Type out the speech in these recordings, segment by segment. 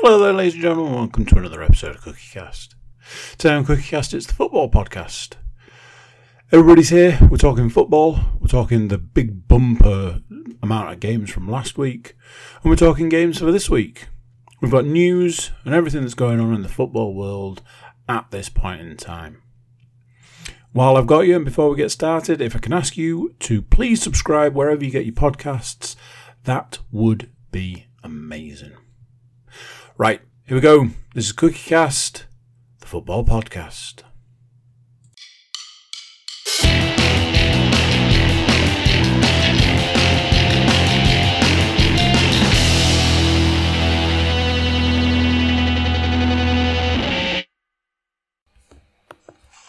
Hello there, ladies and gentlemen, welcome to another episode of Cookie Cast. Today on Cookie Cast, it's the football podcast. Everybody's here, we're talking football, we're talking the big bumper amount of games from last week, and we're talking games for this week. We've got news and everything that's going on in the football world at this point in time. While I've got you, and before we get started, if I can ask you to please subscribe wherever you get your podcasts, that would be amazing. Right, here we go. This is Cookie Cast, the football podcast.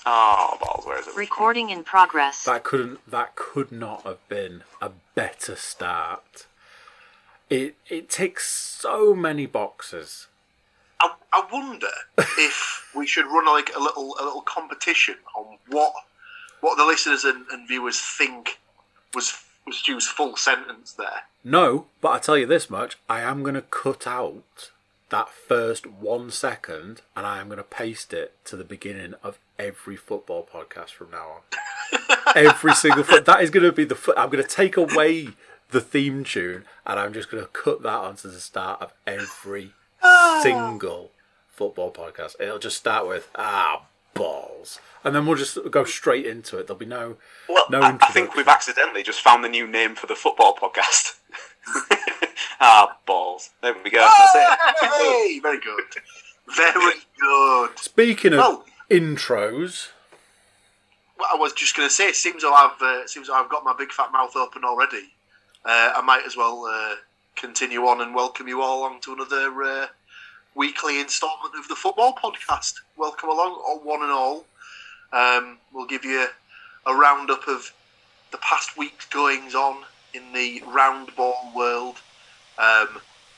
Oh, balls, where is it? Recording in progress. That could not have been a better start. It ticks so many boxes. I wonder if we should run like a little competition on what the listeners and viewers think was Stu's full sentence there. No, but I tell you this much: I am going to cut out that first 1 second, and I am going to paste it to the beginning of every football podcast from now on. Every single that is going to be the. I'm going to take away the theme tune, and I'm just going to cut that onto the start of every single football podcast. It'll just start with, balls. And then we'll just go straight into it. There'll be no introduction. I think we've accidentally just found the new name for the football podcast. Balls. There we go. That's it. Hey, very good. Very good. Speaking of intros... Well, I was just going to say, it seems like I've got my big fat mouth open already. I might as well continue on and welcome you all along to another weekly instalment of the football podcast. Welcome along, all one and all. We'll give you a roundup of the past week's goings-on in the round ball world.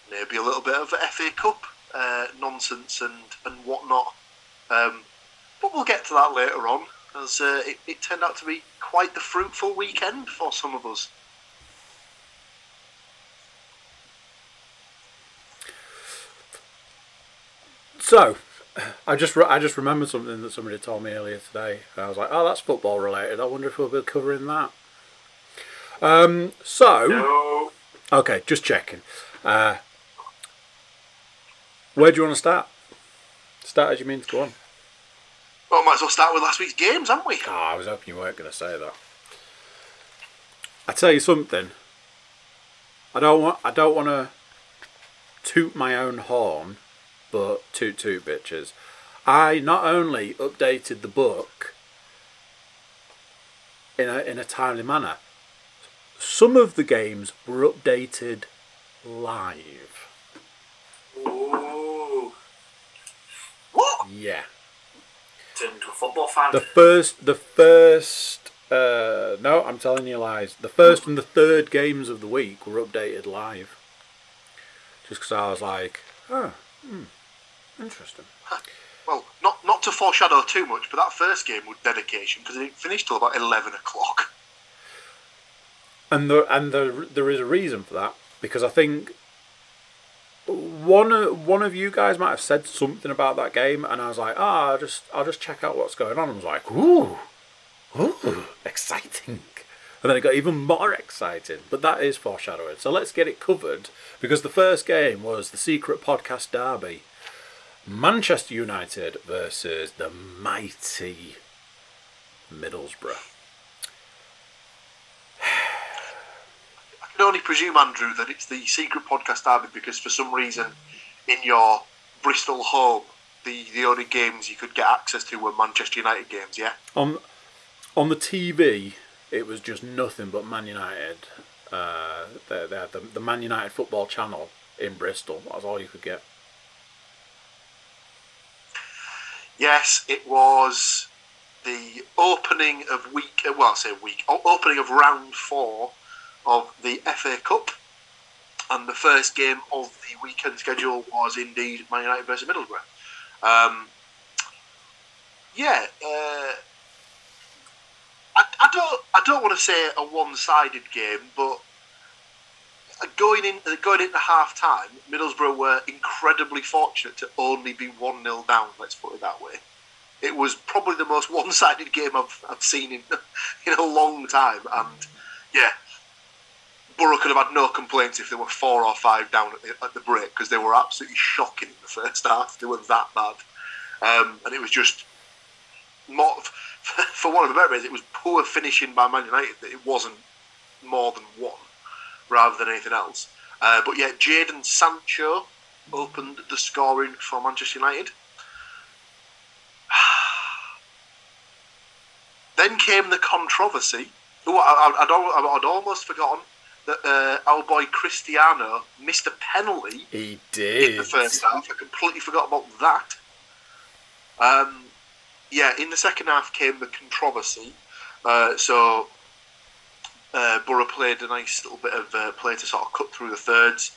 Maybe a little bit of FA Cup nonsense and whatnot. But we'll get to that later on, as it turned out to be quite the fruitful weekend for some of us. So, I just remembered something that somebody told me earlier today. And I was like, that's football related. I wonder if we'll be covering that. No. Okay, just checking. Where do you want to start? Start as you mean to go on. Well, might as well start with last week's games, haven't we? Oh, I was hoping you weren't going to say that. I tell you something. I don't want to toot my own horn. But toot bitches. I not only updated the book in a timely manner, some of the games were updated live. Ooh. What? Yeah. Turned into a football fan. The first no, I'm telling you lies. The first and the third games of the week were updated live. Just because I was like, interesting. Well, not to foreshadow too much, but that first game was dedication because it finished till about 11:00. And there is a reason for that, because I think one of you guys might have said something about that game, and I was like, I'll just check out what's going on. And I was like, ooh, exciting. And then it got even more exciting. But that is foreshadowing. So let's get it covered. Because the first game was the Secret Podcast Derby. Manchester United versus the mighty Middlesbrough. I can only presume, Andrew, that it's the Secret Podcast Derby because for some reason in your Bristol home, the only games you could get access to were Manchester United games, yeah? On the TV... It was just nothing but Man United. They had the Man United football channel in Bristol. That was all you could get. Yes, it was the opening of week. Well, I say week. Opening of round 4 of the FA Cup, and the first game of the weekend schedule was indeed Man United versus Middlesbrough. I don't want to say a one-sided game, but Going into half time, Middlesbrough were incredibly fortunate to only be 1-0 down. Let's put it that way. It was probably the most one-sided game I've seen in a long time, and yeah, Borough could have had no complaints if they were 4 or 5 down at the break, because they were absolutely shocking in the first half. They were that bad, and it was just more, for one of the better ways, it was poor finishing by Man United that it wasn't more than one, rather than anything else. But yeah, Jadon Sancho opened the scoring for Manchester United. Then came the controversy. I'd almost forgotten that our boy Cristiano missed a penalty. He did. In the first half. I completely forgot about that. In the second half came the controversy. Borough played a nice little bit of play to sort of cut through the thirds.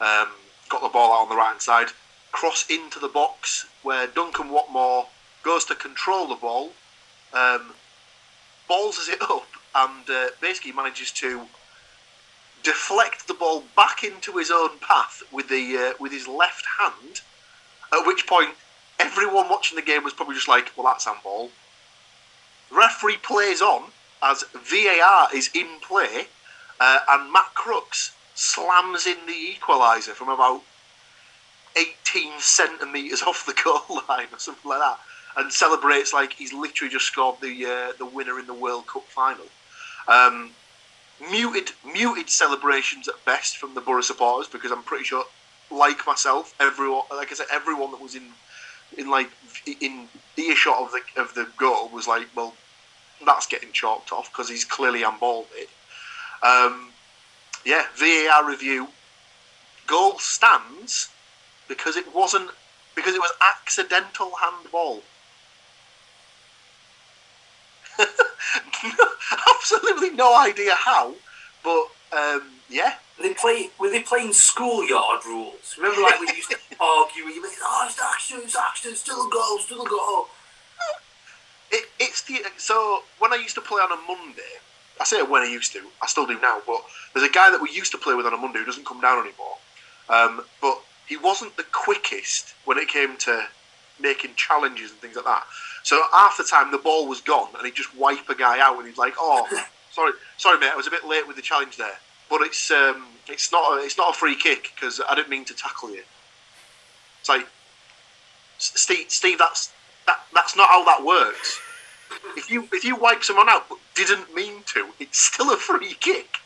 Got the ball out on the right hand side. Cross into the box where Duncan Watmore goes to control the ball. Balls it up and basically manages to deflect the ball back into his own path with his left hand. At which point, everyone watching the game was probably just like, "Well, that's handball." Referee plays on as VAR is in play, and Matt Crooks slams in the equaliser from about 18 centimetres off the goal line or something like that, and celebrates like he's literally just scored the winner in the World Cup final. Muted celebrations at best from the Borough supporters, because I'm pretty sure, like myself, everyone that was in earshot of the goal was like, well, that's getting chalked off because he's clearly handballed it. VAR review. Goal stands because it was accidental handball. Absolutely no idea how, but Were they playing schoolyard rules? Remember, like, we used to argue. You mean, it's action, still a goal. So when I used to play on a Monday, I say when I used to, I still do now, but there's a guy that we used to play with on a Monday who doesn't come down anymore, but he wasn't the quickest when it came to making challenges and things like that. So half the time the ball was gone and he'd just wipe a guy out and he's like, "Oh, sorry mate, I was a bit late with the challenge there, but it's not a free kick because I didn't mean to tackle you." It's like, Steve, that's not how that works. If you wipe someone out but didn't mean to, it's still a free kick.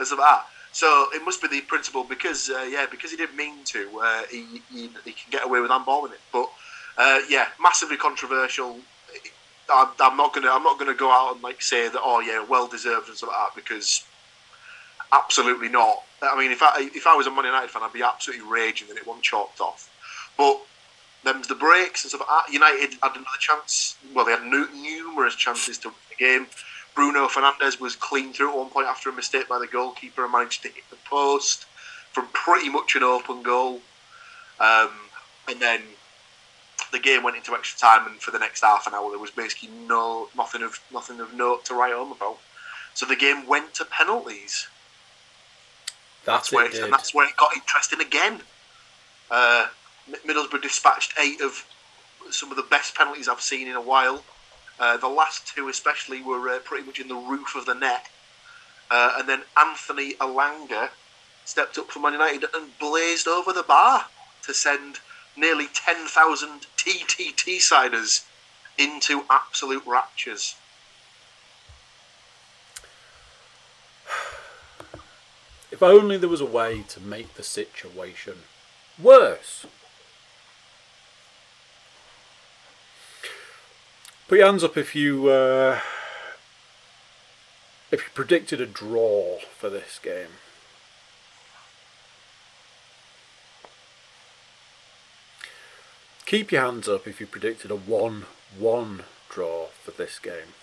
As of that. So it must be the principle because he didn't mean to, he can get away with handballing it. But massively controversial. I'm not gonna go out and say that, "Oh yeah, well deserved" and stuff like that, because absolutely not. I mean, if I was a Man United fan, I'd be absolutely raging that it wasn't chalked off. But them's the breaks and stuff like that. United had another chance. Well, they had numerous chances to win the game. Bruno Fernandes was clean through at one point after a mistake by the goalkeeper and managed to hit the post from pretty much an open goal. And then the game went into extra time, and for the next half an hour there was basically nothing of note to write home about. So the game went to penalties. That's where it got interesting again. Middlesbrough dispatched 8 of some of the best penalties I've seen in a while. The last 2 especially were pretty much in the roof of the net. And then Anthony Alanga stepped up for Man United and blazed over the bar to send nearly 10,000 TTT-siders into absolute raptures. If only there was a way to make the situation worse. Put your hands up if you predicted a draw for this game. Keep your hands up if you predicted a 1-1 draw for this game.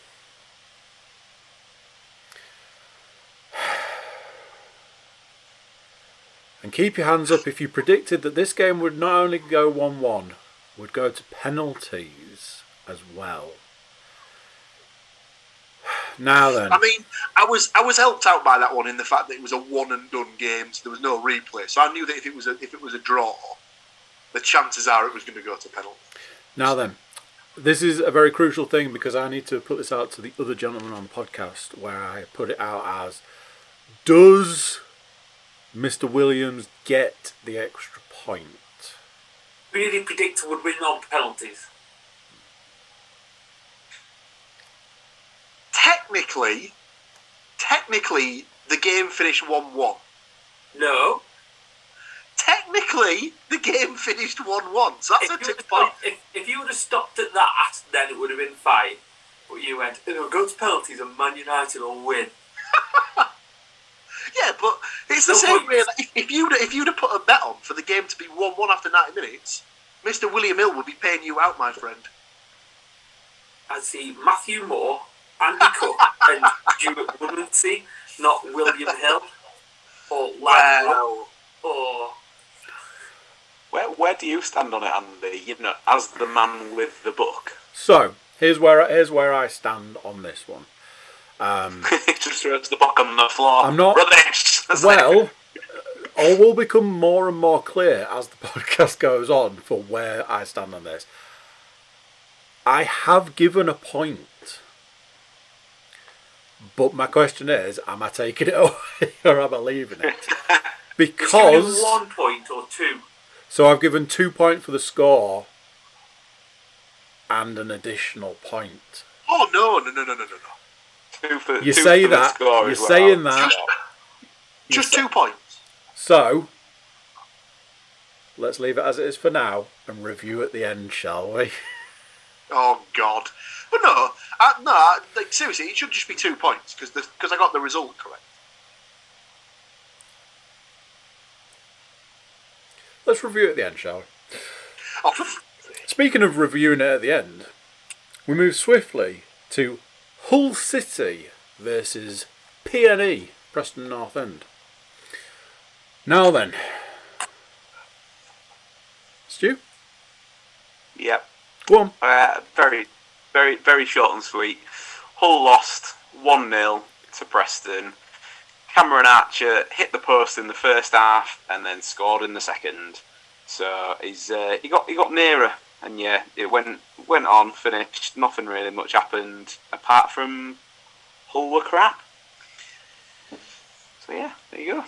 And keep your hands up if you predicted that this game would not only go 1-1, would go to penalties as well. Now then. I mean, I was helped out by that one in the fact that it was a one and done game, so there was no replay. So I knew that if it was a draw, the chances are it was going to go to penalty. Now then, this is a very crucial thing because I need to put this out to the other gentleman on the podcast, where I put it out as, does Mr. Williams get the extra point? Who did he predict would win on penalties? Technically, the game finished 1-1. No. Technically, the game finished 1-1. So that's a 2 point. If you would have stopped at that, then it would have been fine. But you went, it'll go to penalties and Man United will win. Yeah, but it's the same way. Like, if you'd have put a bet on for the game to be 1-1 after 90 minutes, Mr. William Hill would be paying you out, my friend. I see Matthew Moore, Andy Cook, and Stuart Woodmansey, not William Hill or Landau or. Where do you stand on it, Andy? You know, as the man with the book. So here's where I stand on this one. Just throws the book on the floor. I'm not. Rubbish. Well, all will become more and more clear as the podcast goes on for where I stand on this. I have given a point, but my question is: am I taking it away or am I leaving it? Because 1 point or two. So I've given 2 points for the score and an additional point. Oh no. You're saying that. Just 2 points. So, let's leave it as it is for now and review at the end, shall we? Oh, God. But no, seriously, it should just be 2 points because I got the result correct. Let's review it at the end, shall we? Speaking of reviewing it at the end, we move swiftly to Hull City versus P&E, Preston North End. Now then, Stu? Yep. Go on. Very, very, very short and sweet. Hull lost 1-0 to Preston. Cameron Archer hit the post in the first half and then scored in the second. So he got nearer. And yeah, it went on, finished, nothing really much happened, apart from Hull were crap. So yeah, there you go.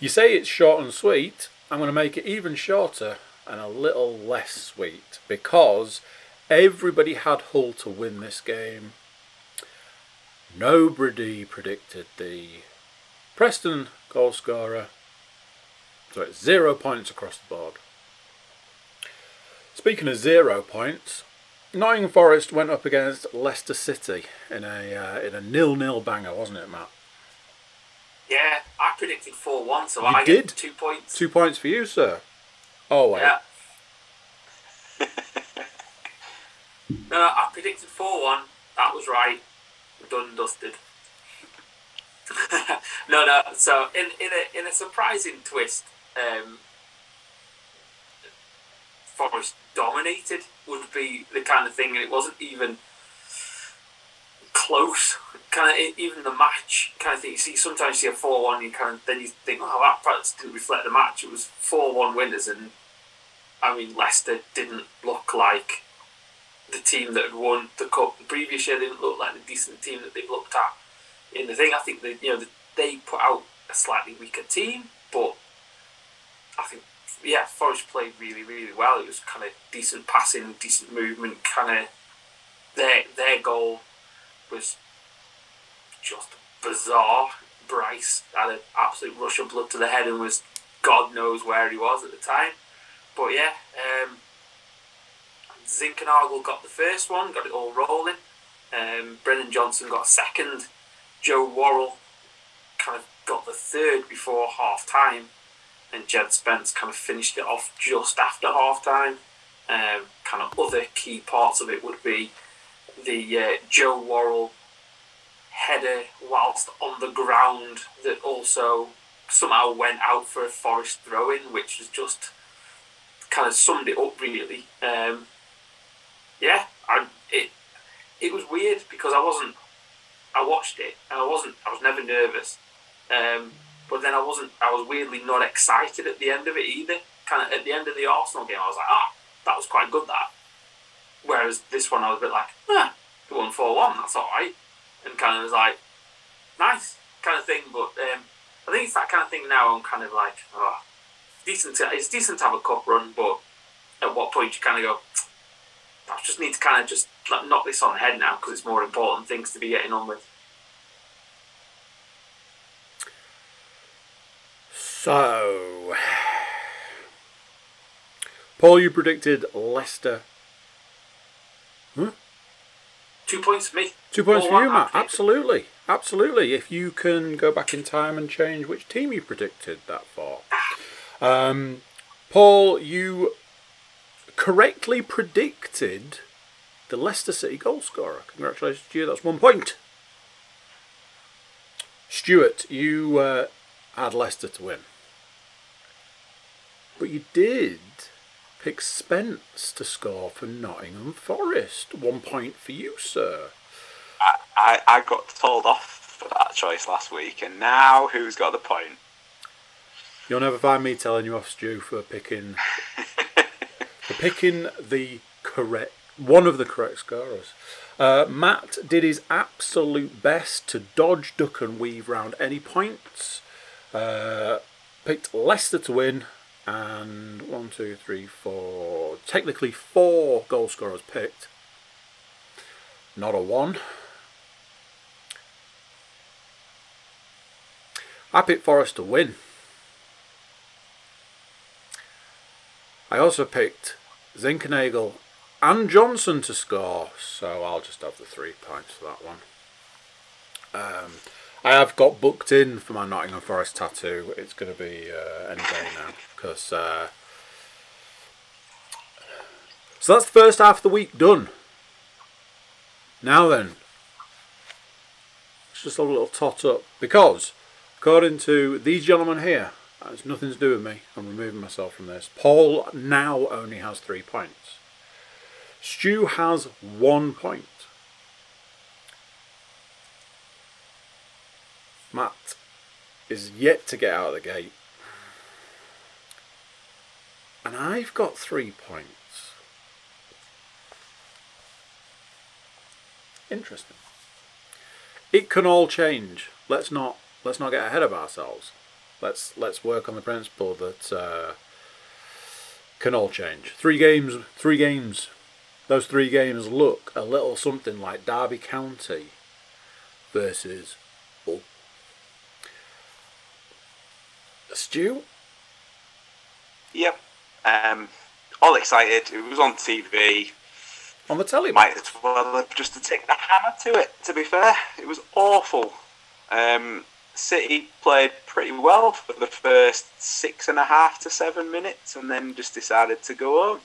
You say it's short and sweet, I'm going to make it even shorter and a little less sweet, because everybody had Hull to win this game. Nobody predicted the Preston goal scorer, so it's 0 points across the board. Speaking of 0 points, Nottingham Forest went up against Leicester City in a 0-0 banger, wasn't it, Matt? Yeah, I predicted 4-1, so I did. 2 points. 2 points for you, sir. Oh wait. Yeah. No, I predicted 4-1. That was right. Done, dusted. No. So in a surprising twist, Forest dominated would be the kind of thing, and it wasn't even close. Kind of even the match kind of thing. You see, sometimes you see a 4-1, you kind of then you think, oh, that perhaps didn't reflect the match. It was 4-1 winners, and I mean Leicester didn't look like the team that had won the cup the previous year. They didn't look like the decent team that they've looked at in the thing. I think that they put out a slightly weaker team, but I think. Yeah, Forest played really, really well. It was kind of decent passing, decent movement. Kind of their goal was just bizarre. Bryce had an absolute rush of blood to the head and was God knows where he was at the time. But yeah, Zinkenagel got the first one, got it all rolling. Brennan Johnson got a second. Joe Worrell kind of got the third before half time. And Jed Spence kind of finished it off just after half-time. Kind of other key parts of it would be the Joe Worrell header whilst on the ground that also somehow went out for a Forest throw-in, which was just kind of summed it up, really. It was weird because I wasn't I watched it and I was never nervous. But then I was weirdly not excited at the end of it either. Kind of at the end of the Arsenal game, I was like, that was quite good, that. Whereas this one, I was a bit like, it won 4-1, that's all right. And kind of was like, nice kind of thing. But I think it's that kind of thing now. I'm kind of like, it's decent to have a cup run, but at what point you kind of go, I just need to kind of just knock this on the head now, because it's more important things to be getting on with. So, Paul, you predicted Leicester. 2 points for me. 2 points for you, Matt. Absolutely. Absolutely. If you can go back in time and change which team you predicted that for. Paul, you correctly predicted the Leicester City goal scorer. Congratulations to you. That's 1 point. Stuart, you had Leicester to win. But you did pick Spence to score for Nottingham Forest. 1 point for you, sir. I got told off for that choice last week, and now who's got the point? You'll never find me telling you off, Stu, for picking the correct one of the correct scorers. Matt did his absolute best to dodge, duck and weave round any points. Picked Leicester to win, and 1, 2, 3, 4. Technically 4 goal scorers picked. Not a one. I picked Forest to win. I also picked Zinkenagel and Johnson to score, so I'll just have the 3 points for that one. I have got booked in for my Nottingham Forest tattoo. It's going to be any day now. Because so that's the first half of the week done. Now then, let's just have a little tot up. Because, according to these gentlemen here, it's nothing to do with me. I'm removing myself from this. Paul now only has 3 points. Stu has 1 point. Matt is yet to get out of the gate. And I've got 3 points. Interesting. It can all change. Let's not get ahead of ourselves. Let's work on the principle that can all change. Three games. Those 3 games look a little something like Derby County versus Hull. Stu? Yep. All excited. It was on TV. On the telly? Might as well have just to take the hammer to it, to be fair. It was awful. City played pretty well for the first 6.5 to 7 minutes and then just decided to go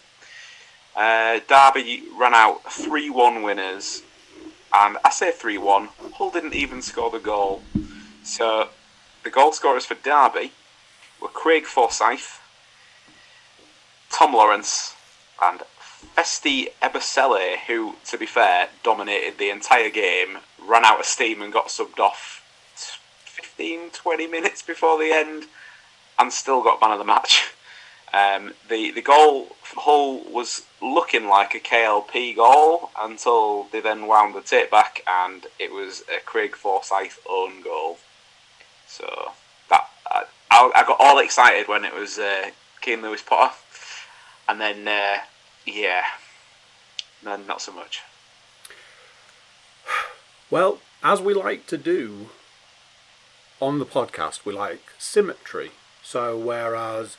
on. Derby ran out 3-1 winners, and I say 3-1, Hull didn't even score the goal. So the goal scorers for Derby were Craig Forsyth, Tom Lawrence and Festi Ebisele, who, to be fair, dominated the entire game, ran out of steam and got subbed off 15-20 minutes before the end and still got man of the match. The goal for Hull was looking like a KLP goal until they then wound the tape back and it was a Craig Forsyth own goal. So that I got all excited when it was Keane Lewis Potter, and then not so much. Well, as we like to do on the podcast, we like symmetry. So whereas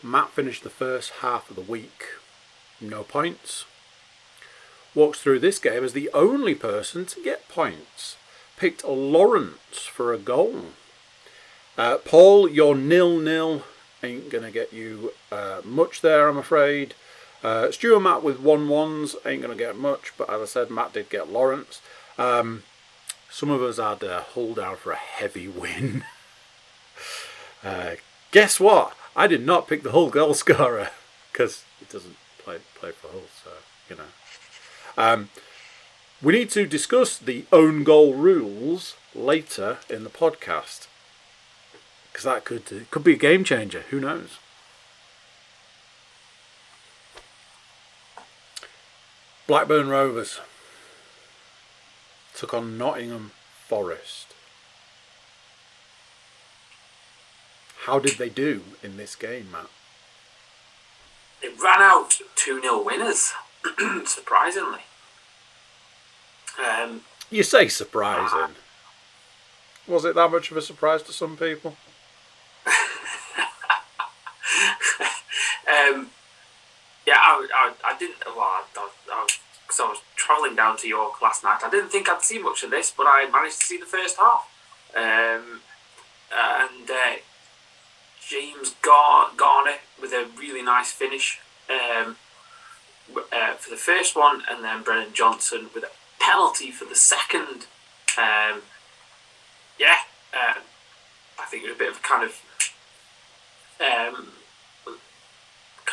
Matt finished the first half of the week, no points, walks through this game as the only person to get points. Picked Lawrence for a goal. Paul, your 0-0 ain't going to get you much there, I'm afraid. Stu and Matt with 1-1s ain't going to get much, but as I said, Matt did get Lawrence. Some of us had a hold down for a heavy win. Guess what? I did not pick the Hull goal scorer because he doesn't play for Hull, so you know. We need to discuss the own goal rules later in the podcast, because that could be a game changer. Who knows? Blackburn Rovers took on Nottingham Forest. How did they do in this game, Matt? They ran out 2-0 winners, surprisingly. You say surprising. Was it that much of a surprise to some people? I didn't. Well, because I was travelling down to York last night. I didn't think I'd see much of this, but I managed to see the first half. James Garner with a really nice finish for the first one, and then Brennan Johnson with a penalty for the second. I think it was a bit of a kind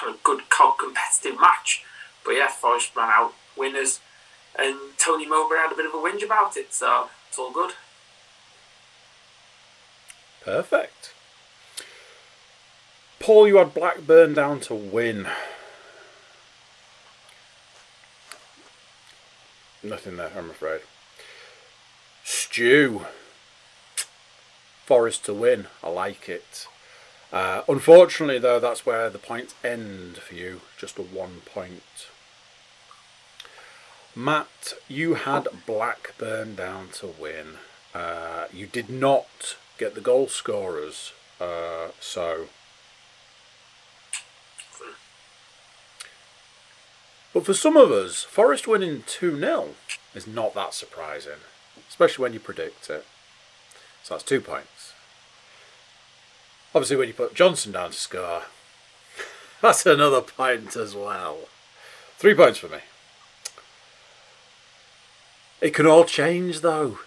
of good competitive match, but yeah, Forest ran out winners, and Tony Mowbray had a bit of a whinge about it, so it's all good. Perfect. Paul, you had Blackburn down to win. Nothing there, I'm afraid. Stu, Forest to win. I like it. Unfortunately, though, that's where the points end for you. Just a 1 point. Matt, you had Blackburn down to win. You did not get the goal scorers, so... But for some of us, Forest winning 2-0 is not that surprising, especially when you predict it. So that's 2 points. Obviously, when you put Johnson down to score, that's another point as well. 3 points for me. It can all change, though.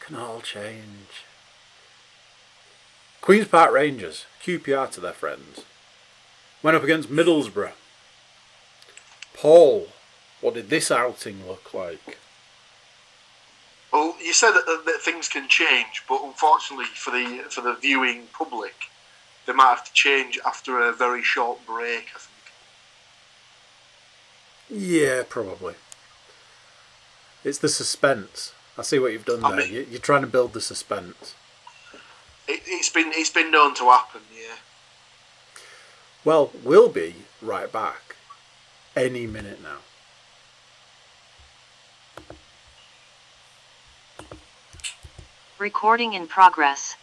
It can all change. Queen's Park Rangers, QPR to their friends, went up against Middlesbrough. Paul, what did this outing look like? Well, you said that things can change, but unfortunately for the viewing public, they might have to change after a very short break, I think. Yeah, probably. It's the suspense. I see what you've done there. I mean, you're trying to build the suspense. It's been known to happen, yeah. Well, we'll be right back. Any minute now. Recording in progress.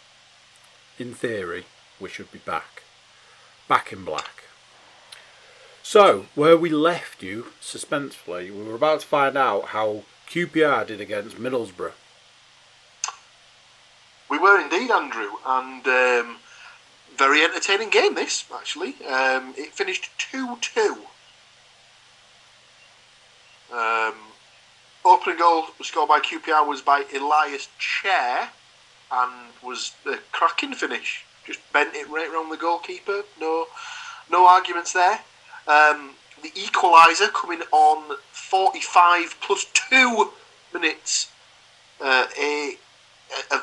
In theory, we should be back. Back in black. So, where we left you, suspensefully, we were about to find out how QPR did against Middlesbrough. We were indeed, Andrew, and very entertaining game this, actually. It finished 2-2. Opening goal scored by QPR was by Elias Chair and was a cracking finish. Just bent it right round the goalkeeper. No arguments there. The equaliser coming on 45 plus 2 minutes. A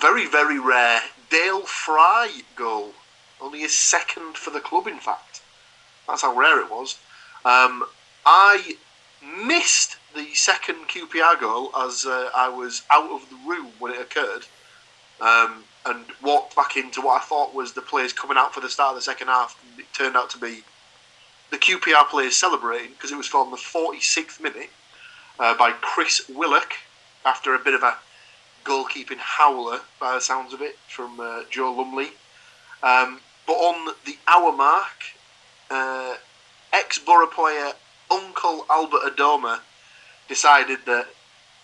very, very rare Dale Fry goal. Only his second for the club, in fact. That's how rare it was. I missed the second QPR goal as I was out of the room when it occurred, and walked back into what I thought was the players coming out for the start of the second half, and it turned out to be the QPR players celebrating because it was from the 46th minute by Chris Willock after a bit of a goalkeeping howler by the sounds of it from Joe Lumley. But on the hour mark, ex-Borough player Uncle Albert Adoma decided that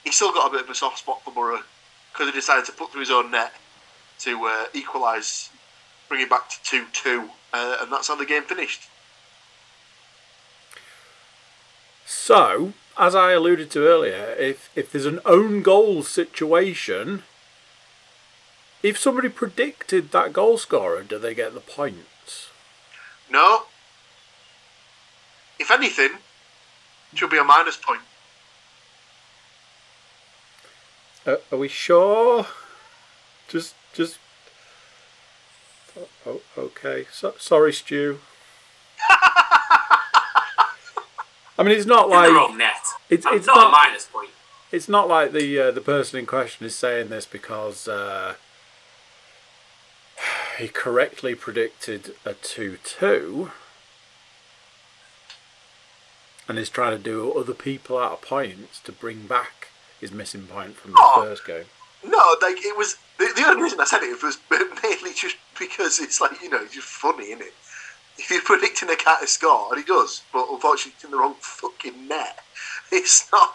he still got a bit of a soft spot for Borough because he decided to put through his own net to equalise, bring it back to 2-2, and that's how the game finished. So, as I alluded to earlier, if there's an own goal situation, if somebody predicted that goal scorer, do they get the points? No. If anything, it should be a minus point. Are we sure? Just. Oh, okay. Sorry, Stu. I mean, it's not like it's not a minus point. It's not like the person in question is saying this because he correctly predicted a 2-2 and is trying to do other people out of points to bring back his missing point from the first game. No, like it was the only reason I said it was mainly just because it's like, you know, it's just funny, isn't it? If you're predicting a cat to score, and he does, but unfortunately it's in the wrong fucking net, it's not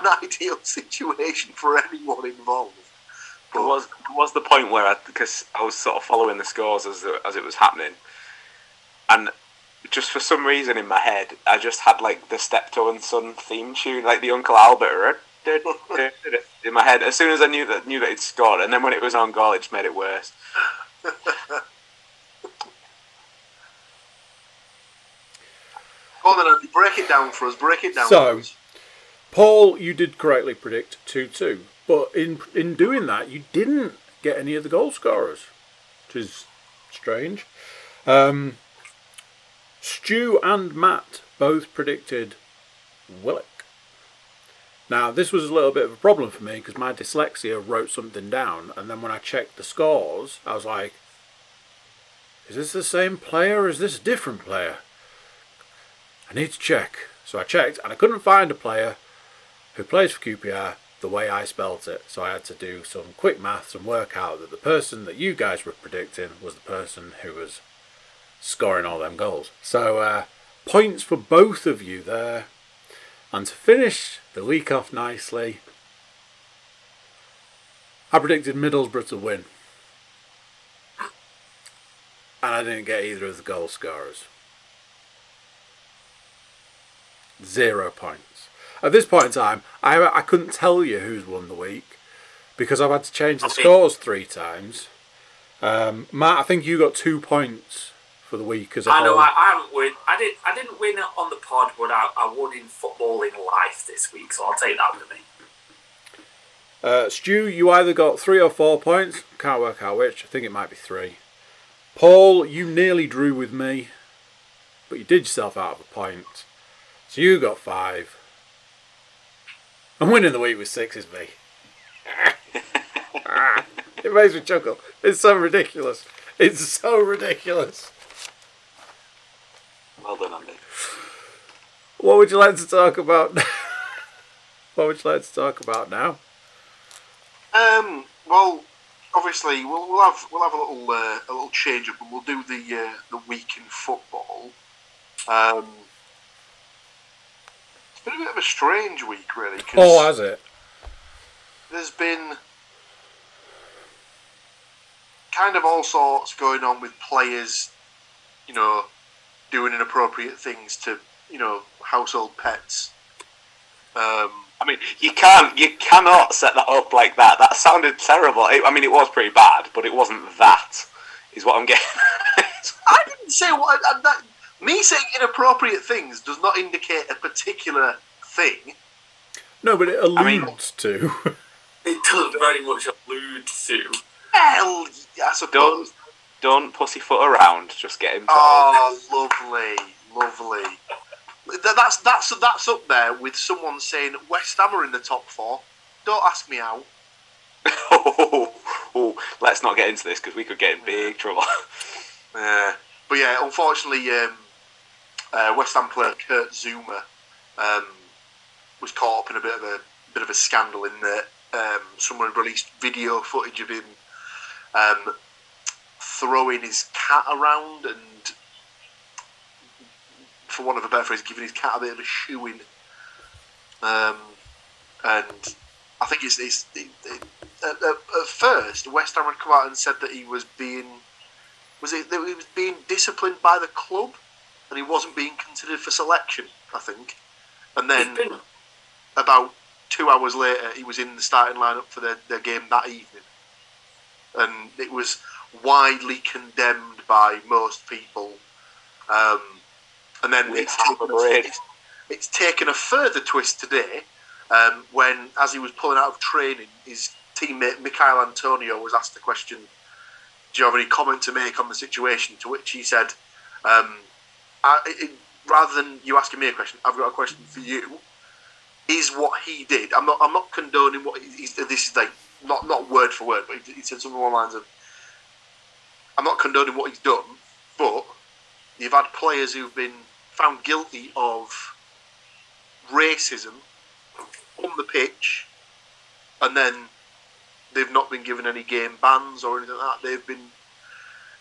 an ideal situation for anyone involved. But it was the point where, because I was sort of following the scores as it was happening, and just for some reason in my head, I just had like the Steptoe and Son theme tune, like the Uncle Albert, in my head. As soon as I knew that he'd scored, and then when it was on goal, it just made it worse. Well, then break it down for us. Break it down. So, Paul, you did correctly predict 2-2, but in doing that, you didn't get any of the goal scorers, which is strange. Stu and Matt both predicted Willock. Now, this was a little bit of a problem for me because my dyslexia wrote something down, and then when I checked the scores, I was like, "Is this the same player? Or is this a different player?" I need to check. So I checked and I couldn't find a player who plays for QPR the way I spelt it. So I had to do some quick maths and work out that the person that you guys were predicting was the person who was scoring all them goals. So points for both of you there. And to finish the week off nicely, I predicted Middlesbrough to win. And I didn't get either of the goal scorers. 0 points. At this point in time, I couldn't tell you who's won the week because I've had to change the scores 3 times. Matt, I think you got 2 points for the week as a whole. I know, I haven't won. I didn't win on the pod, but I won in football in life this week, so I'll take that with me. Stu, you either got 3 or 4 points. Can't work out which. I think it might be 3. Paul, you nearly drew with me, but you did yourself out of a point. So you got 5. I'm winning the week with 6 is me. It makes me chuckle. It's so ridiculous. It's so ridiculous. Well done, Andy. What would you like to talk about? What would you like to talk about now? Well, obviously we'll have a little change up, and we'll do the week in football. It's been a bit of a strange week, really. Cause has it? There's been kind of all sorts going on with players, you know, doing inappropriate things to, you know, household pets. I mean, you cannot set that up like that. That sounded terrible. It was pretty bad, but it wasn't that, is what I'm getting. I didn't say what. Me saying inappropriate things does not indicate a particular thing. No, but it alludes to. It does very much allude to. Well, I suppose. Don't pussyfoot around. Just get him. Oh, lovely. That's up there with someone saying West Ham are in the top 4. Don't ask me how. Oh, let's not get into this because we could get in big trouble. But yeah, unfortunately. West Ham player Kurt Zouma was caught up in a bit of a scandal in that someone released video footage of him throwing his cat around and, for want of a better phrase, giving his cat a bit of a shoo-in. And I think at first West Ham had come out and said that he was being disciplined by the club. And he wasn't being considered for selection, I think. And then about 2 hours later, he was in the starting lineup for their game that evening. And it was widely condemned by most people. And then it's taken a further twist today when, as he was pulling out of training, his teammate Michail Antonio was asked the question, do you have any comment to make on the situation? To which he said, rather than you asking me a question, I've got a question for you. Is what he did, I'm not condoning what he's, this is like, not word for word, but he said something along the lines of, I'm not condoning what he's done, but you've had players who've been found guilty of racism on the pitch, and then they've not been given any game bans or anything like that. They've been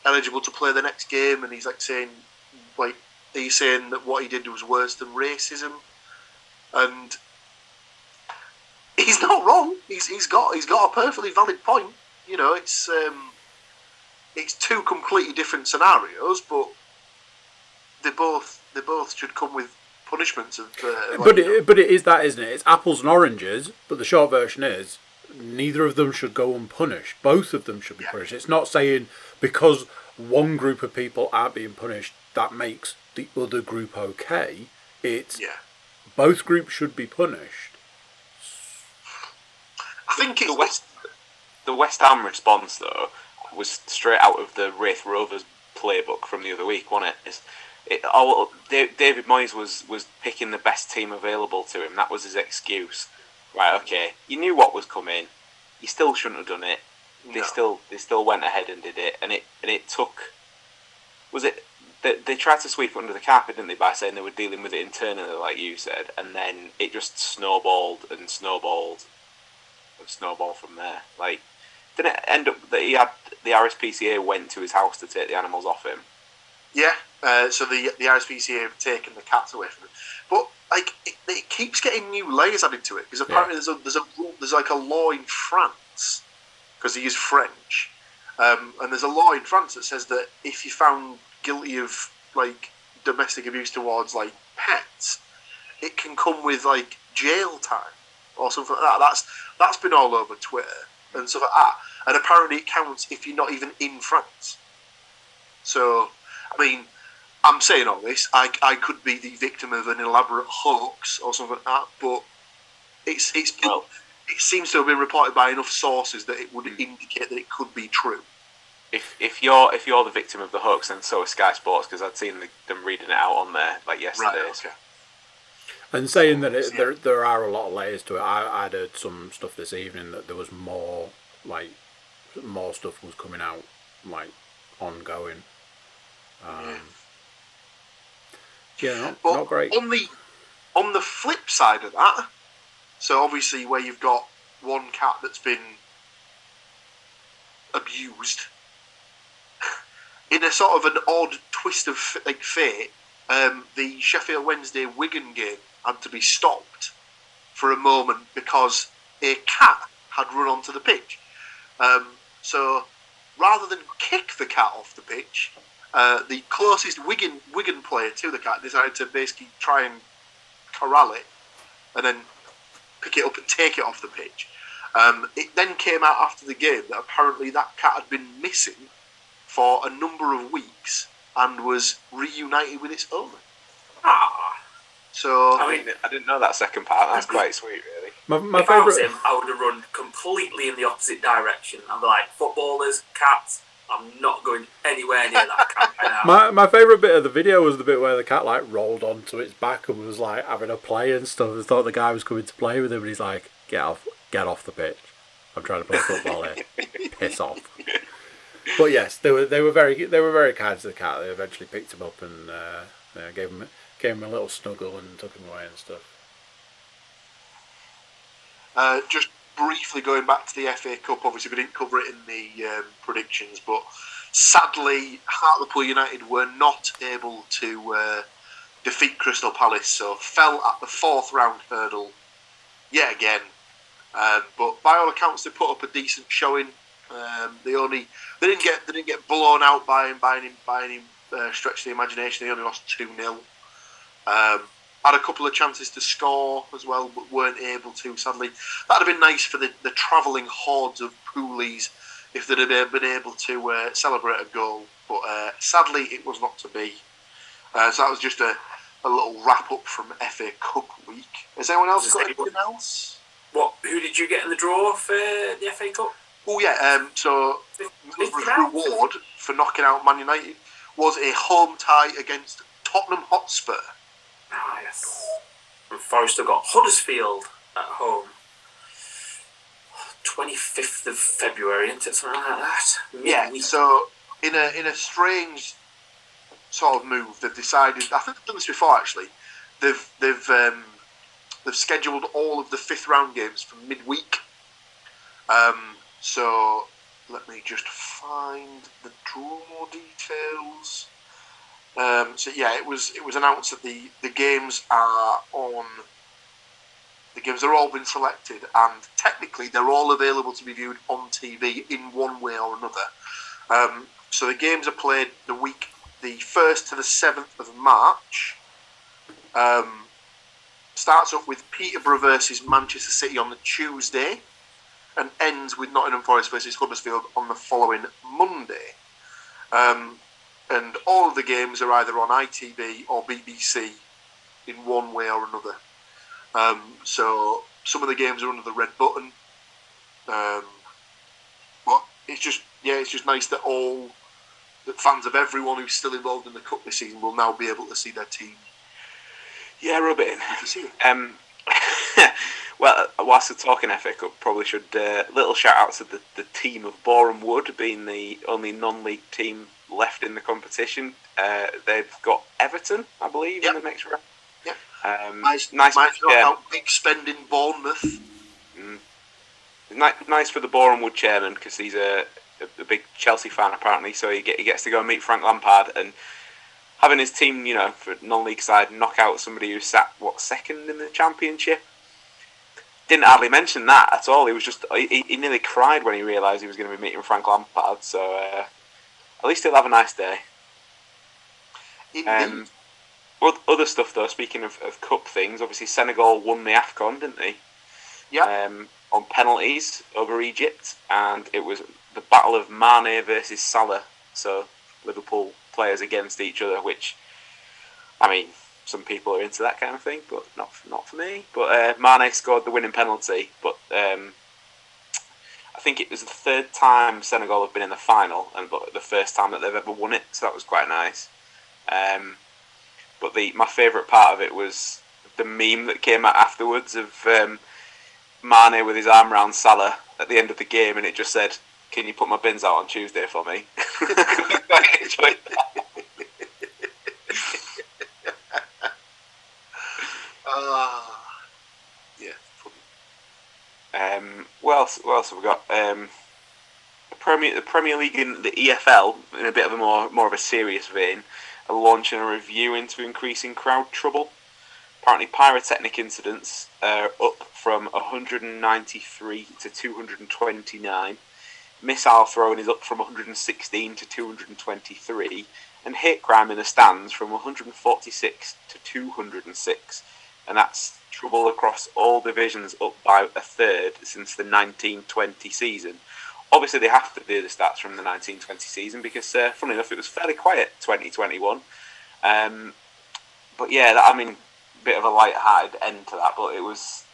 eligible to play the next game, and he's like saying, like, he's saying that what he did was worse than racism, and he's not wrong. He's got a perfectly valid point. You know, it's two completely different scenarios, but they both should come with punishments of. But it is that, isn't it? It's apples and oranges. But the short version is, neither of them should go unpunished. Both of them should be punished. It's not saying because one group of people aren't being punished that makes the other group okay. It's both groups should be punished. I think it's the West Ham response though was straight out of the Wraith Rovers playbook from the other week, wasn't it? David Moyes was picking the best team available to him. That was his excuse. Right, okay. You knew what was coming. You still shouldn't have done it. They still went ahead and did it, and it took. Was it? They tried to sweep it under the carpet, didn't they, by saying they were dealing with it internally, like you said, and then it just snowballed from there. Like, didn't it end up that he had the RSPCA went to his house to take the animals off him? Yeah. So the RSPCA have taken the cats away from him, but. Like it keeps getting new layers added to it because apparently there's a law in France because he is French, and there's a law in France that says that if you're found guilty of like domestic abuse towards like pets, it can come with like jail time or something like that. That's been all over Twitter and stuff like that. And apparently it counts if you're not even in France. So, I mean. I'm saying all this, I could be the victim of an elaborate hoax or something like that, but it seems to have been reported by enough sources that it would indicate that it could be true. If you're the victim of the hoax, then so is Sky Sports, because I'd seen them reading it out on there like yesterday. Right, okay. And saying that there are a lot of layers to it. I heard some stuff this evening that there was more stuff was coming out like ongoing. Yeah, not great. On the flip side of that, so obviously where you've got one cat that's been abused, in a sort of an odd twist of like fate, the Sheffield Wednesday Wigan game had to be stopped for a moment because a cat had run onto the pitch. So rather than kick the cat off the pitch. The closest Wigan player to the cat decided to basically try and corral it and then pick it up and take it off the pitch. It then came out after the game that apparently that cat had been missing for a number of weeks and was reunited with its owner. So I mean, I didn't know that second part. That's quite sweet, really. If I was him, I would have run completely in the opposite direction. I'd be like, footballers, cats. I'm not going anywhere near that cat right now. My favourite bit of the video was the bit where the cat like rolled onto its back and was like having a play and stuff. I thought the guy was coming to play with him, and he's like, "Get off the pitch! I'm trying to play football here. Piss off!" But yes, they were very kind to the cat. They eventually picked him up and gave him a little snuggle and took him away and stuff. Just. Briefly going back to the FA Cup, obviously we didn't cover it in the predictions, but sadly Hartlepool United were not able to defeat Crystal Palace, so fell at the fourth round hurdle yet again. But by all accounts, they put up a decent showing. They didn't get blown out by any stretch of the imagination. They only lost 2-0. Had a couple of chances to score as well, but weren't able to, sadly. That would have been nice for the travelling hordes of Poolies if they'd have been able to celebrate a goal. But sadly, it was not to be. So that was just a a little wrap up from FA Cup week. Has anyone else got anything else? What? Who did you get in the draw for the FA Cup? Oh yeah, so Middlesbrough's reward for knocking out Man United was a home tie against Tottenham Hotspur. Nice. And Forest have got Huddersfield at home. 25th of February, isn't it? Something like that. Yeah. So in a strange sort of move, they've decided. I think they've done this before actually. They've scheduled all of the fifth round games for midweek. So let me just find the draw details. So yeah, it was announced that the games are on. The games are all been selected, and technically they're all available to be viewed on TV in one way or another. So the games are played the week, the 1st to the 7th of March. Starts off with Peterborough versus Manchester City on the Tuesday, and ends with Nottingham Forest versus Huddersfield on the following Monday. And all of the games are either on ITV or BBC in one way or another. So some of the games are under the red button, but it's just nice that all the fans of everyone who's still involved in the cup this season will now be able to see their team. Yeah, rub it in. Well, whilst we're talking FA Cup, probably should little shout out to the team of Boreham Wood being the only non-league team left in the competition. They've got Everton, I believe, in the next round. Nice big spend in Bournemouth. Nice for the Boreham Wood chairman, because he's a big Chelsea fan apparently, so he gets to go and meet Frank Lampard, and having his team, you know, for non-league side, knock out somebody who sat second in the Championship. Didn't hardly mention that at all. He was just he nearly cried when he realised he was going to be meeting Frank Lampard. So at least he'll have a nice day. Indeed. Other stuff though, speaking of cup things, obviously Senegal won the AFCON, didn't they? Yeah. On penalties over Egypt, and it was the battle of Mane versus Salah, so Liverpool players against each other, which, I mean, some people are into that kind of thing, but not for me. But Mane scored the winning penalty, but I think it was the third time Senegal have been in the final, but the first time that they've ever won it, so that was quite nice. But my favourite part of it was the meme that came out afterwards of Mane with his arm round Salah at the end of the game, and it just said, "Can you put my bins out on Tuesday for me?" I enjoyed that. Yeah. What else have we got? The Premier League and the EFL, in a bit of a more of a serious vein, are launching a review into increasing crowd trouble. Apparently, pyrotechnic incidents are up from 193 to 229. Missile throwing is up from 116 to 223. And hate crime in the stands from 146 to 206. And that's trouble across all divisions, up by a third since the 1920 season. Obviously, they have to do the stats from the 1920 season because, funnily enough, it was fairly quiet 2021. But yeah, a bit of a light-hearted end to that. But it's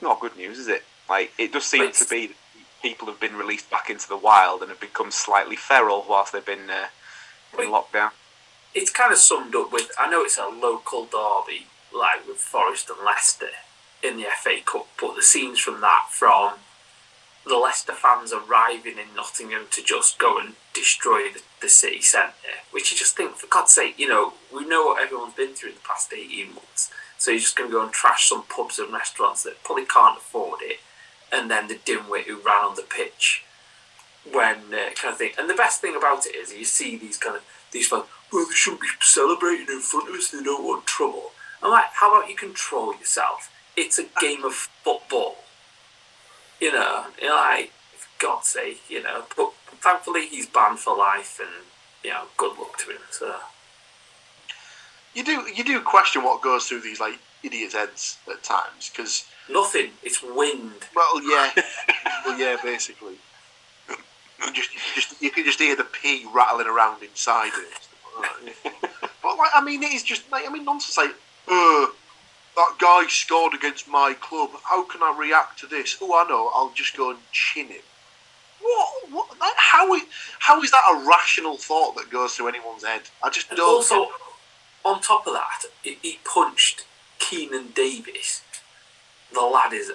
not good news, is it? Like, it does seem to be that people have been released back into the wild and have become slightly feral whilst they've been in lockdown. It's kind of summed up with, I know it's a local derby, like with Forest and Leicester in the FA Cup, but the scenes from that from the Leicester fans arriving in Nottingham to just go and destroy the city centre, which you just think, for God's sake, you know, we know what everyone's been through in the past 18 months, so you're just going to go and trash some pubs and restaurants that probably can't afford it, and then the dimwit who ran on the pitch when kind of thing. And the best thing about it is you see these fans, well, they shouldn't be celebrating in front of us, they don't want trouble. I'm like, how about you control yourself? It's a game of football. You know, like, for God's sake, you know. But thankfully, he's banned for life, and you know, good luck to him. So you do question what goes through these like idiots' heads at times, because nothing. It's wind. Well, yeah, basically. You can just hear the pea rattling around inside it. But like, it is just nonsense. Like, that guy scored against my club. How can I react to this? Oh, I know. I'll just go and chin him. What? How is that a rational thought that goes through anyone's head? I just don't. Also, on top of that, he punched Keenan Davis. The lad is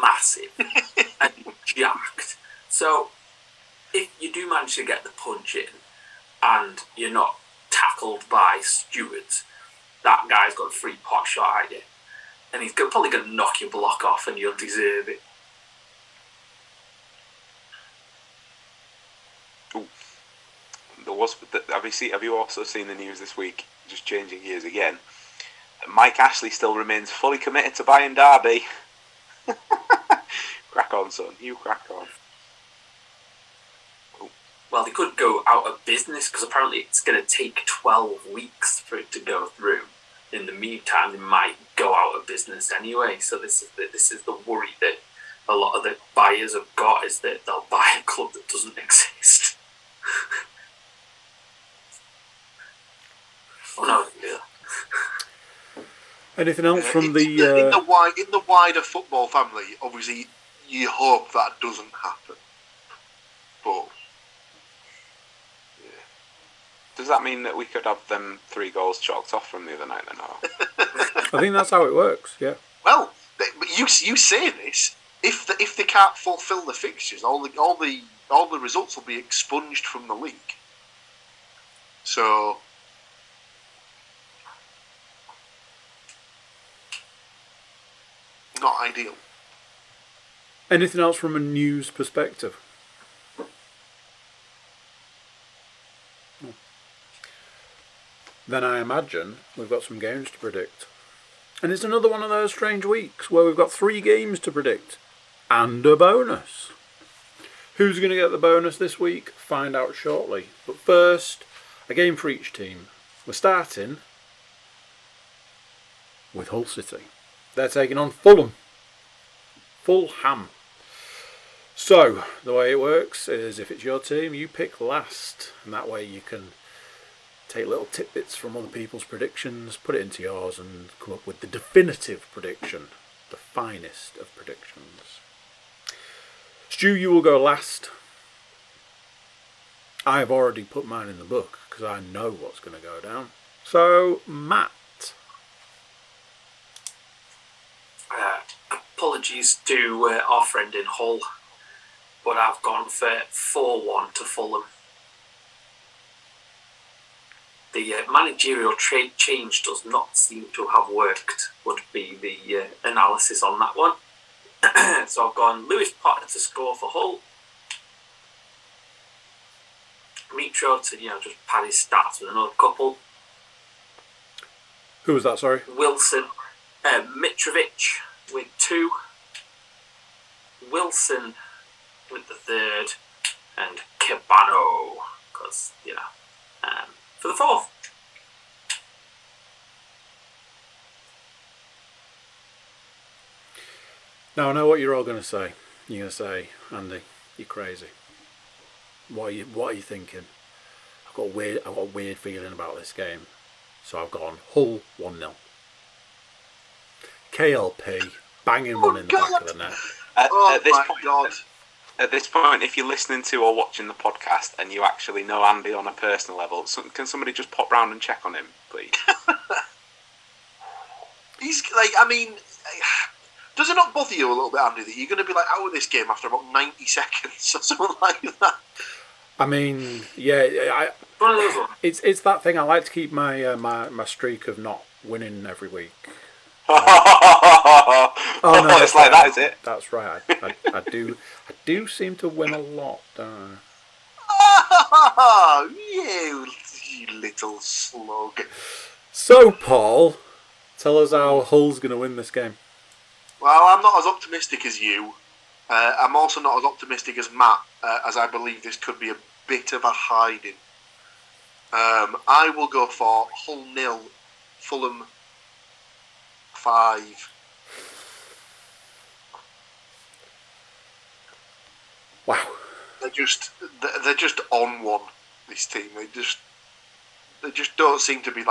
massive and jacked. So, if you do manage to get the punch in and you're not tackled by stewards, that guy's got a free pot shot at you. And he's probably going to knock your block off and you'll deserve it. Ooh. There was. Have you also seen the news this week, just changing gears again? Mike Ashley still remains fully committed to buying Derby. Crack on, son. You crack on. Ooh. Well, they could go out of business because apparently it's going to take 12 weeks for it to go through. In the meantime, they might go out of business anyway. So this is the worry that a lot of the buyers have got, is that they'll buy a club that doesn't exist. Oh, no. Yeah. Anything else from in the wider football family? Obviously, you hope that doesn't happen. But yeah. Does that mean that we could have them 3 goals chalked off from the other night? Then, I think that's how it works. Yeah. Well, you say this. If they can't fulfil the fixtures, all the results will be expunged from the league. So. Not ideal. Anything else from a news perspective? No. Then I imagine we've got some games to predict. And it's another one of those strange weeks where we've got 3 games to predict and a bonus. Who's going to get the bonus this week? Find out shortly. But first, a game for each team. We're starting with Hull City. They're taking on Fulham. So, the way it works is if it's your team, you pick last. And that way you can take little tidbits from other people's predictions, put it into yours and come up with the definitive prediction. The finest of predictions. Stu, you will go last. I have already put mine in the book because I know what's going to go down. So, Matt. Apologies to our friend in Hull, but I've gone for 4-1 to Fulham. The managerial change does not seem to have worked, would be the analysis on that one. So I've gone Lewis Potter to score for Hull. Mitro to, just pad his stats with another couple. Who was that, sorry? Wilson. Mitrovic with 2, Wilson with the 3rd, and Cabano, because, for the 4th. Now, I know what you're all going to say. You're going to say, Andy, you're crazy. What are you thinking? I've got a weird feeling about this game. So I've gone Hull 1-0. KLP, banging one in the back of the net. At this point, if you're listening to or watching the podcast and you actually know Andy on a personal level, can somebody just pop round and check on him, please? He's does it not bother you a little bit, Andy, that you're going to be out of this game after about 90 seconds or something like that? It's that thing. I like to keep my streak of not winning every week. Oh no! It's like that, is it? That's right. I do seem to win a lot, don't I? Oh, you little slug! So, Paul, tell us how Hull's going to win this game. Well, I'm not as optimistic as you. I'm also not as optimistic as Matt, as I believe this could be a bit of a hiding. I will go for Hull 0, Fulham 5. Wow, they're just on one. This team, they just don't seem to be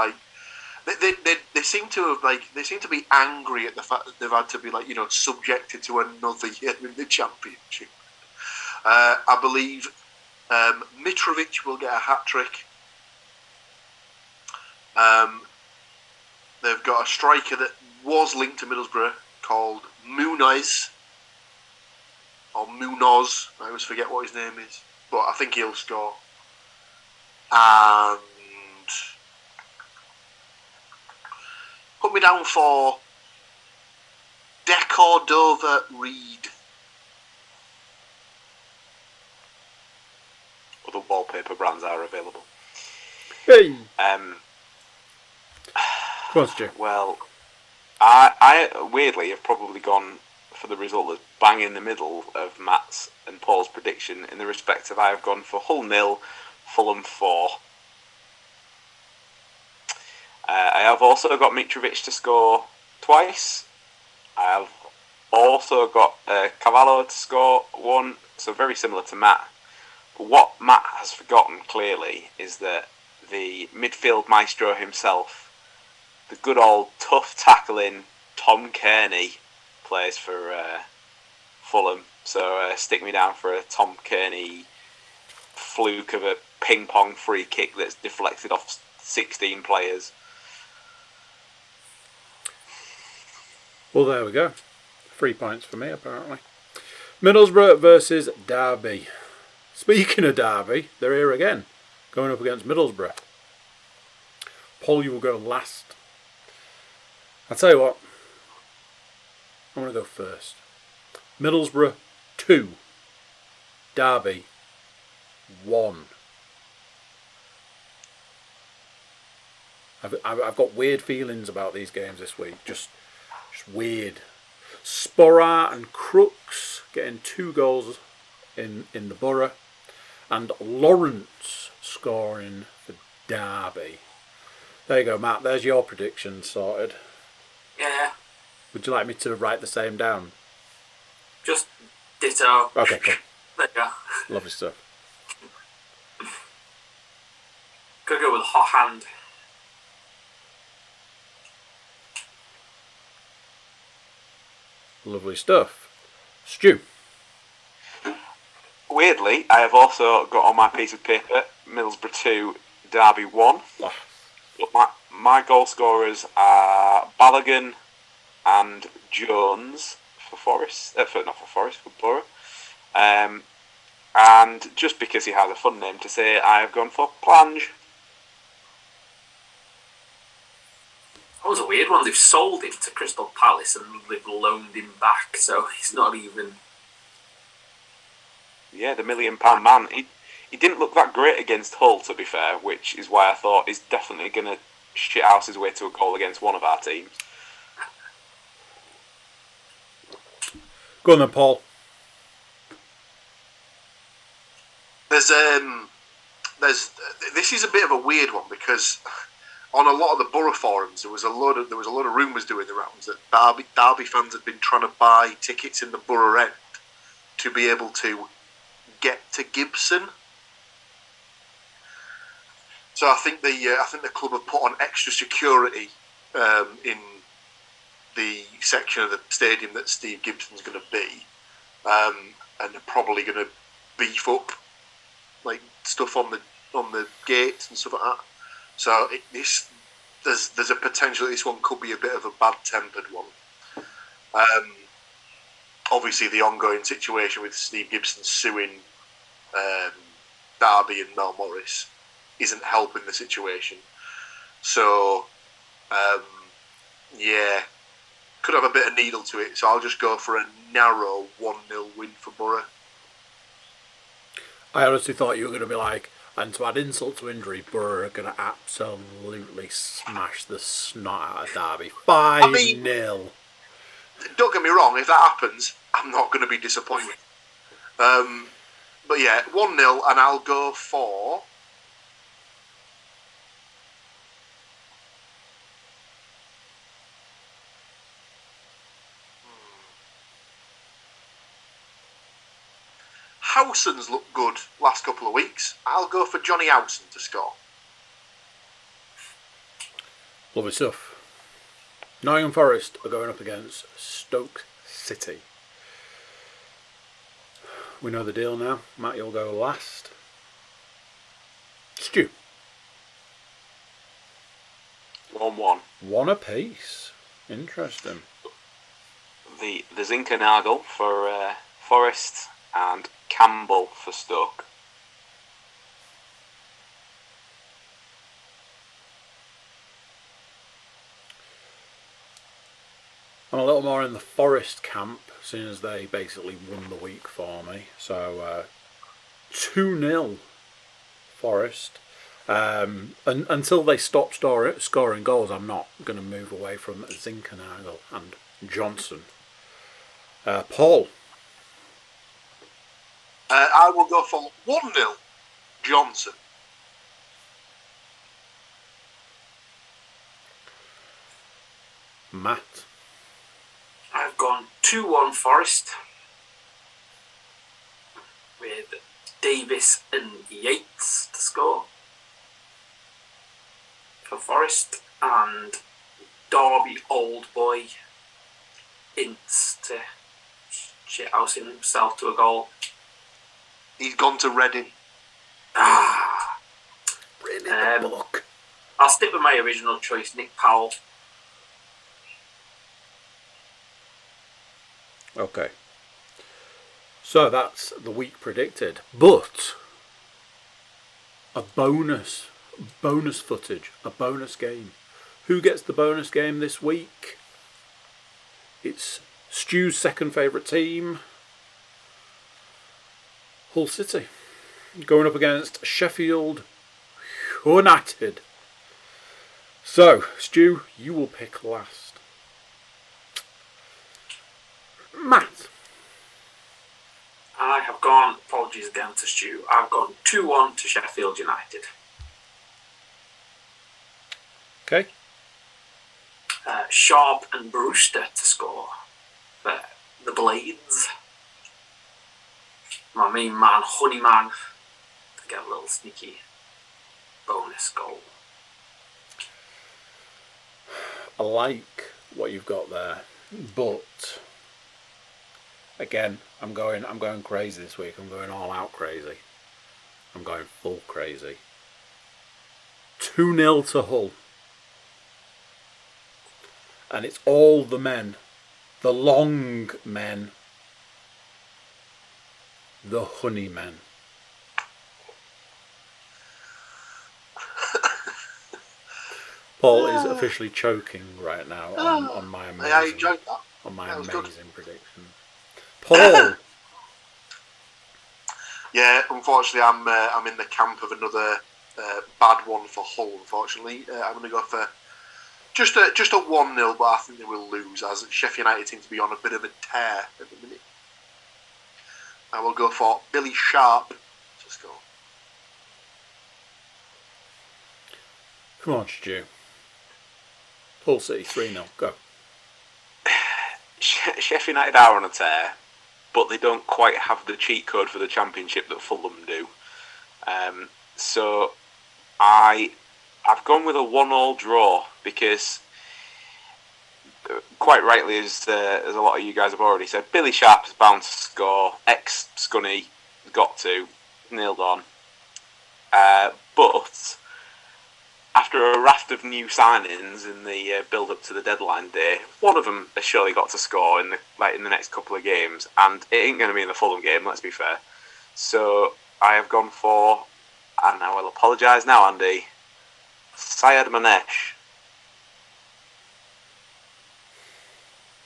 They seem to have be angry at the fact that they've had to be subjected to another year in the Championship. I believe Mitrovic will get a hat trick. They've got a striker that was linked to Middlesbrough called Munoz. I always forget what his name is, but I think he'll score. And put me down for Decordova Reed. Other wallpaper brands are available. Hey. Well, I weirdly have probably gone for the result that's bang in the middle of Matt's and Paul's prediction. In the respect of, I have gone for Hull 0, Fulham 4. I have also got Mitrovic to score twice. I have also got Cavallo to score one, so very similar to Matt. But what Matt has forgotten, clearly, is that the midfield maestro himself, the good old tough-tackling Tom Kearney, plays for Fulham. So stick me down for a Tom Kearney fluke of a ping-pong free kick that's deflected off 16 players. Well, there we go. 3 points for me, apparently. Middlesbrough versus Derby. Speaking of Derby, they're here again, going up against Middlesbrough. Paul, you will go last. I'll tell you what, I'm going to go first. Middlesbrough 2, Derby 1. I've got weird feelings about these games this week, just weird. Sporrar and Crooks getting 2 goals in the Borough, and Lawrence scoring for Derby. There you go, Matt, there's your prediction sorted. Yeah. Would you like me to write the same down? Just ditto. Okay, cool. There you go. Lovely stuff. Could go with a hot hand. Lovely stuff. Stu? Weirdly, I have also got on my piece of paper Middlesbrough 2, Derby 1. Oh. But my goal scorers are Balogun and Jones for Borough. And just because he has a fun name to say, I have gone for Plange. That was a weird one. They've sold him to Crystal Palace and they've loaned him back, so he's not even... Yeah, the £1 million man. He didn't look that great against Hull, to be fair, which is why I thought he's definitely going to shithouse his way to a goal against one of our teams. Go on then, Paul. This is a bit of a weird one because... On a lot of the Borough forums, there was a lot of rumours doing the rounds that Derby fans had been trying to buy tickets in the Borough end to be able to get to Gibson. So I think the club have put on extra security in the section of the stadium that Steve Gibson's going to be, and they're probably going to beef up stuff on the gates and stuff like that. So there's a potential that this one could be a bit of a bad-tempered one. Obviously, the ongoing situation with Steve Gibson suing Derby and Mel Morris isn't helping the situation. So, could have a bit of needle to it. So I'll just go for a narrow 1-0 win for Borough. I honestly thought you were going to be like, and to add insult to injury, Borough are going to absolutely smash the snot out of Derby. 5-0. Don't get me wrong, if that happens, I'm not going to be disappointed. 1-0, and I'll go for... Howson's looked good last couple of weeks. I'll go for Johnny Howson to score. Lovely stuff. Nottingham Forest are going up against Stoke City. We know the deal now. Matt, you'll go last. Stu. 1-1. One apiece. Interesting. The Zinkenagel for Forest and Campbell for Stoke. I'm a little more in the Forest camp, seeing as they basically won the week for me. So 2-0 Forest. And until they stop scoring goals, I'm not going to move away from Zinkenagel and Johnson. Paul? I will go for 1-0 Johnson. Matt? I've gone 2-1 Forest with Davis and Yates to score for Forest, and Derby old boy Ince to shithousing himself to a goal. He's gone to Reading. The block. I'll stick with my original choice, Nick Powell. Okay, so that's the week predicted, but a bonus footage, a bonus game. Who gets the bonus game this week? It's Stu's second favourite team, Hull City, going up against Sheffield United. So, Stu, you will pick last. Matt. I have gone, apologies again to Stu, I've gone 2-1 to Sheffield United. Okay. Sharp and Brewster to score for the Blades. My main man, Honeyman, to get a little sneaky bonus goal. I like what you've got there, but... Again, I'm going crazy this week. I'm going all out crazy. I'm going full crazy. 2-0 to Hull. And it's all the men. The long men. The honey men. Paul is officially choking right now on my amazing, prediction. Paul. Yeah, unfortunately, I'm in the camp of another bad one for Hull. Unfortunately, I'm going to go for just a 1-0, but I think they will lose, as Sheffield United seem to be on a bit of a tear at the minute. I will go for Billy Sharp to score. Come on, Stu. Hull City 3-0. Go. Sheffield United are on a tear, but they don't quite have the cheat code for the Championship that Fulham do. So I've gone with a 1-1 draw, because quite rightly, as a lot of you guys have already said, Billy Sharp's bound to score. Ex-Scunny got to, nailed on. But after a raft of new signings in the build-up to the deadline day, one of them has surely got to score in the next couple of games, and it ain't going to be in the Fulham game. Let's be fair. So I have gone for, and I will apologise now, Andy, Sadio Mane.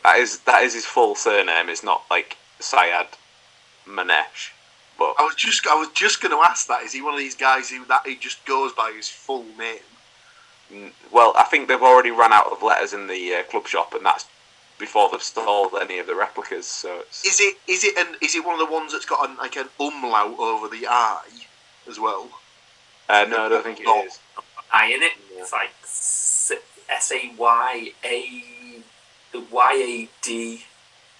That is his full surname. It's not like Sadio Mane. But I was just going to ask that. Is he one of these guys who just goes by his full name? Well, I think they've already run out of letters in the club shop, and that's before they've sold any of the replicas. So is it one of the ones that's got an umlaut over the I as well? No, I don't think it is. I in it. Yeah. It's like SAYAD.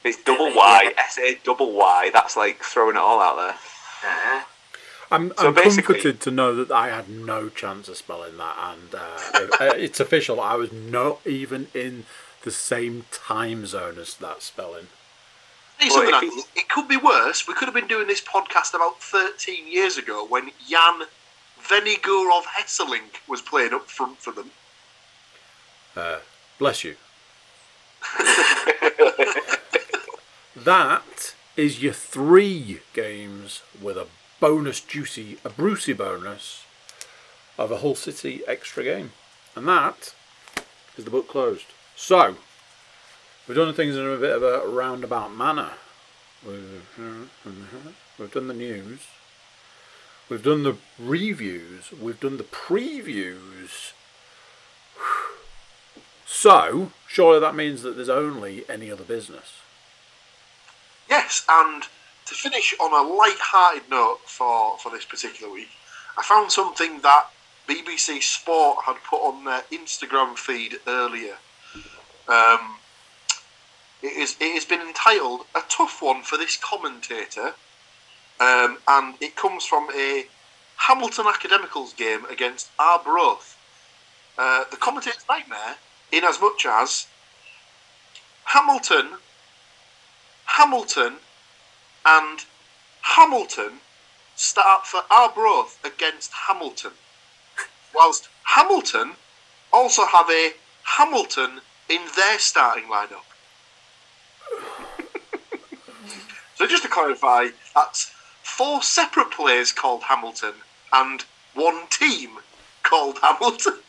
It's double Y, S A double Y. That's like throwing it all out there. I'm comforted to know that I had no chance of spelling that, and it's official. I was not even in the same time zone as that spelling. Well, it could be worse. We could have been doing this podcast about 13 years ago when Jan Venigurov Hesselink was playing up front for them. Bless you. That is your 3 games with a bonus juicy, a Brucey bonus of a Hull City extra game. And that is the book closed. So, we've done things in a bit of a roundabout manner. We've done the news. We've done the reviews. We've done the previews. So, surely that means that there's only any other business. Yes, and to finish on a light-hearted note for this particular week, I found something that BBC Sport had put on their Instagram feed earlier. It has been entitled "A Tough One for This Commentator," and it comes from a Hamilton Academicals game against Arbroath. The commentator's nightmare, in as much as Hamilton, and Hamilton start for Arbroath against Hamilton, whilst Hamilton also have a Hamilton in their starting lineup. So just to clarify, that's 4 separate players called Hamilton and 1 team called Hamilton.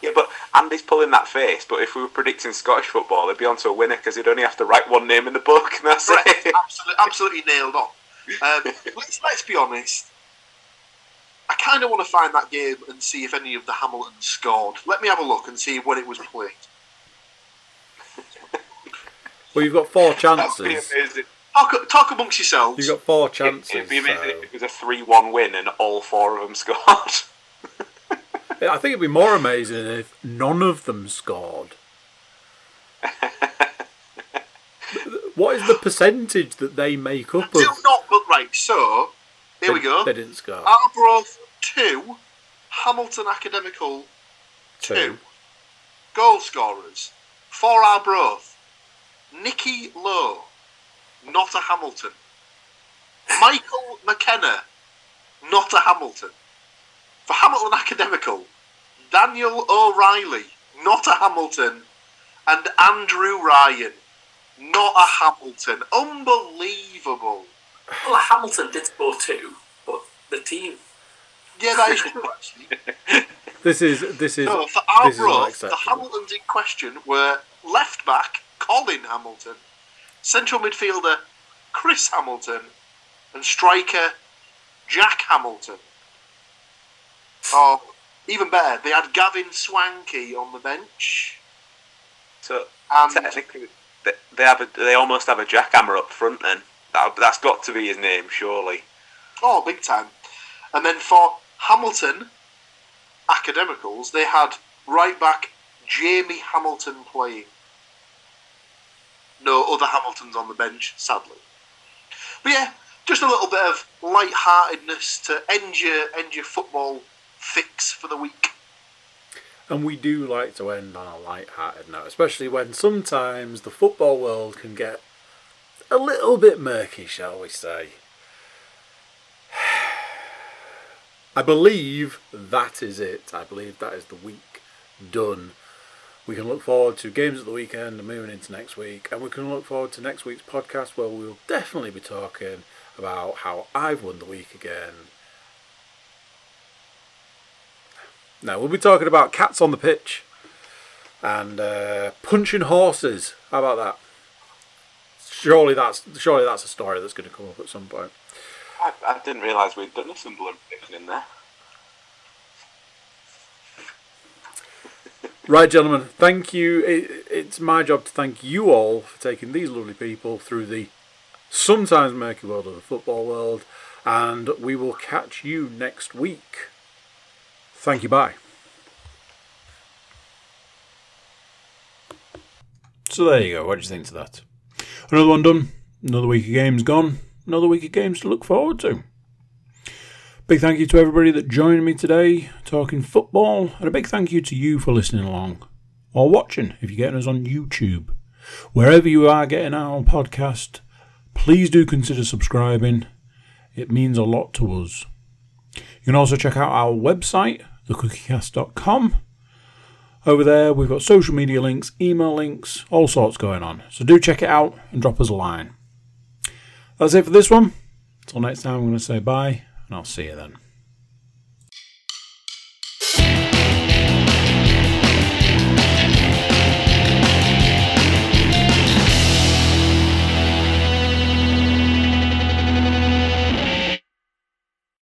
Yeah, but Andy's pulling that face, but if we were predicting Scottish football, they'd be onto a winner because he'd only have to write 1 name in the book, and that's right. It. Absolutely nailed on. Let's be honest. I kind of want to find that game and see if any of the Hamiltons scored. Let me have a look and see when it was played. Well, you've got 4 chances. That would be amazing. Talk amongst yourselves. You've got 4 chances. It'd be amazing if it was a 3-1 win and all 4 of them scored. I think it'd be more amazing if none of them scored. What is the percentage that they make up of? So here we go. They didn't score. Arbroath 2, Hamilton Academical 2. Goal scorers for Arbroath: Nicky Lowe, not a Hamilton; Michael McKenna, not a Hamilton; for Hamilton Academical, Daniel O'Reilly, not a Hamilton; and Andrew Ryan, not a Hamilton. Unbelievable. Well, a Hamilton did score 2, but the team. Yeah, that is true, actually. For Arbroath, the Hamiltons in question were left back Colin Hamilton, central midfielder Chris Hamilton, and striker Jack Hamilton. Oh, even better, they had Gavin Swankey on the bench. So, and technically, they almost have a jackhammer up front then. That's got to be his name, surely. Oh, big time. And then for Hamilton Academicals, they had right-back Jamie Hamilton playing. No other Hamiltons on the bench, sadly. But yeah, just a little bit of light-heartedness to end your football fix for the week. And we do like to end on a light-hearted note, especially when sometimes the football world can get a little bit murky, shall we say. I believe that is it. I believe that is the week done. We can look forward to games at the weekend and moving into next week, and we can look forward to next week's podcast where we'll definitely be talking about how I've won the week again. No, we'll be talking about cats on the pitch and punching horses. How about that? Surely that's a story that's going to come up at some point. I didn't realise we'd done some blood fiction in there. Right, gentlemen, thank you. It's my job to thank you all for taking these lovely people through the sometimes murky world of the football world, and we will catch you next week. Thank you, bye. So there you go, what do you think to that? Another one done, another week of games gone, another week of games to look forward to. Big thank you to everybody that joined me today talking football, and a big thank you to you for listening along, or watching if you're getting us on YouTube. Wherever you are getting our podcast, please do consider subscribing. It means a lot to us. You can also check out our website, thecookiecast.com. Over there, we've got social media links, email links, all sorts going on. So do check it out and drop us a line. That's it for this one. Until next time, I'm going to say bye, and I'll see you then.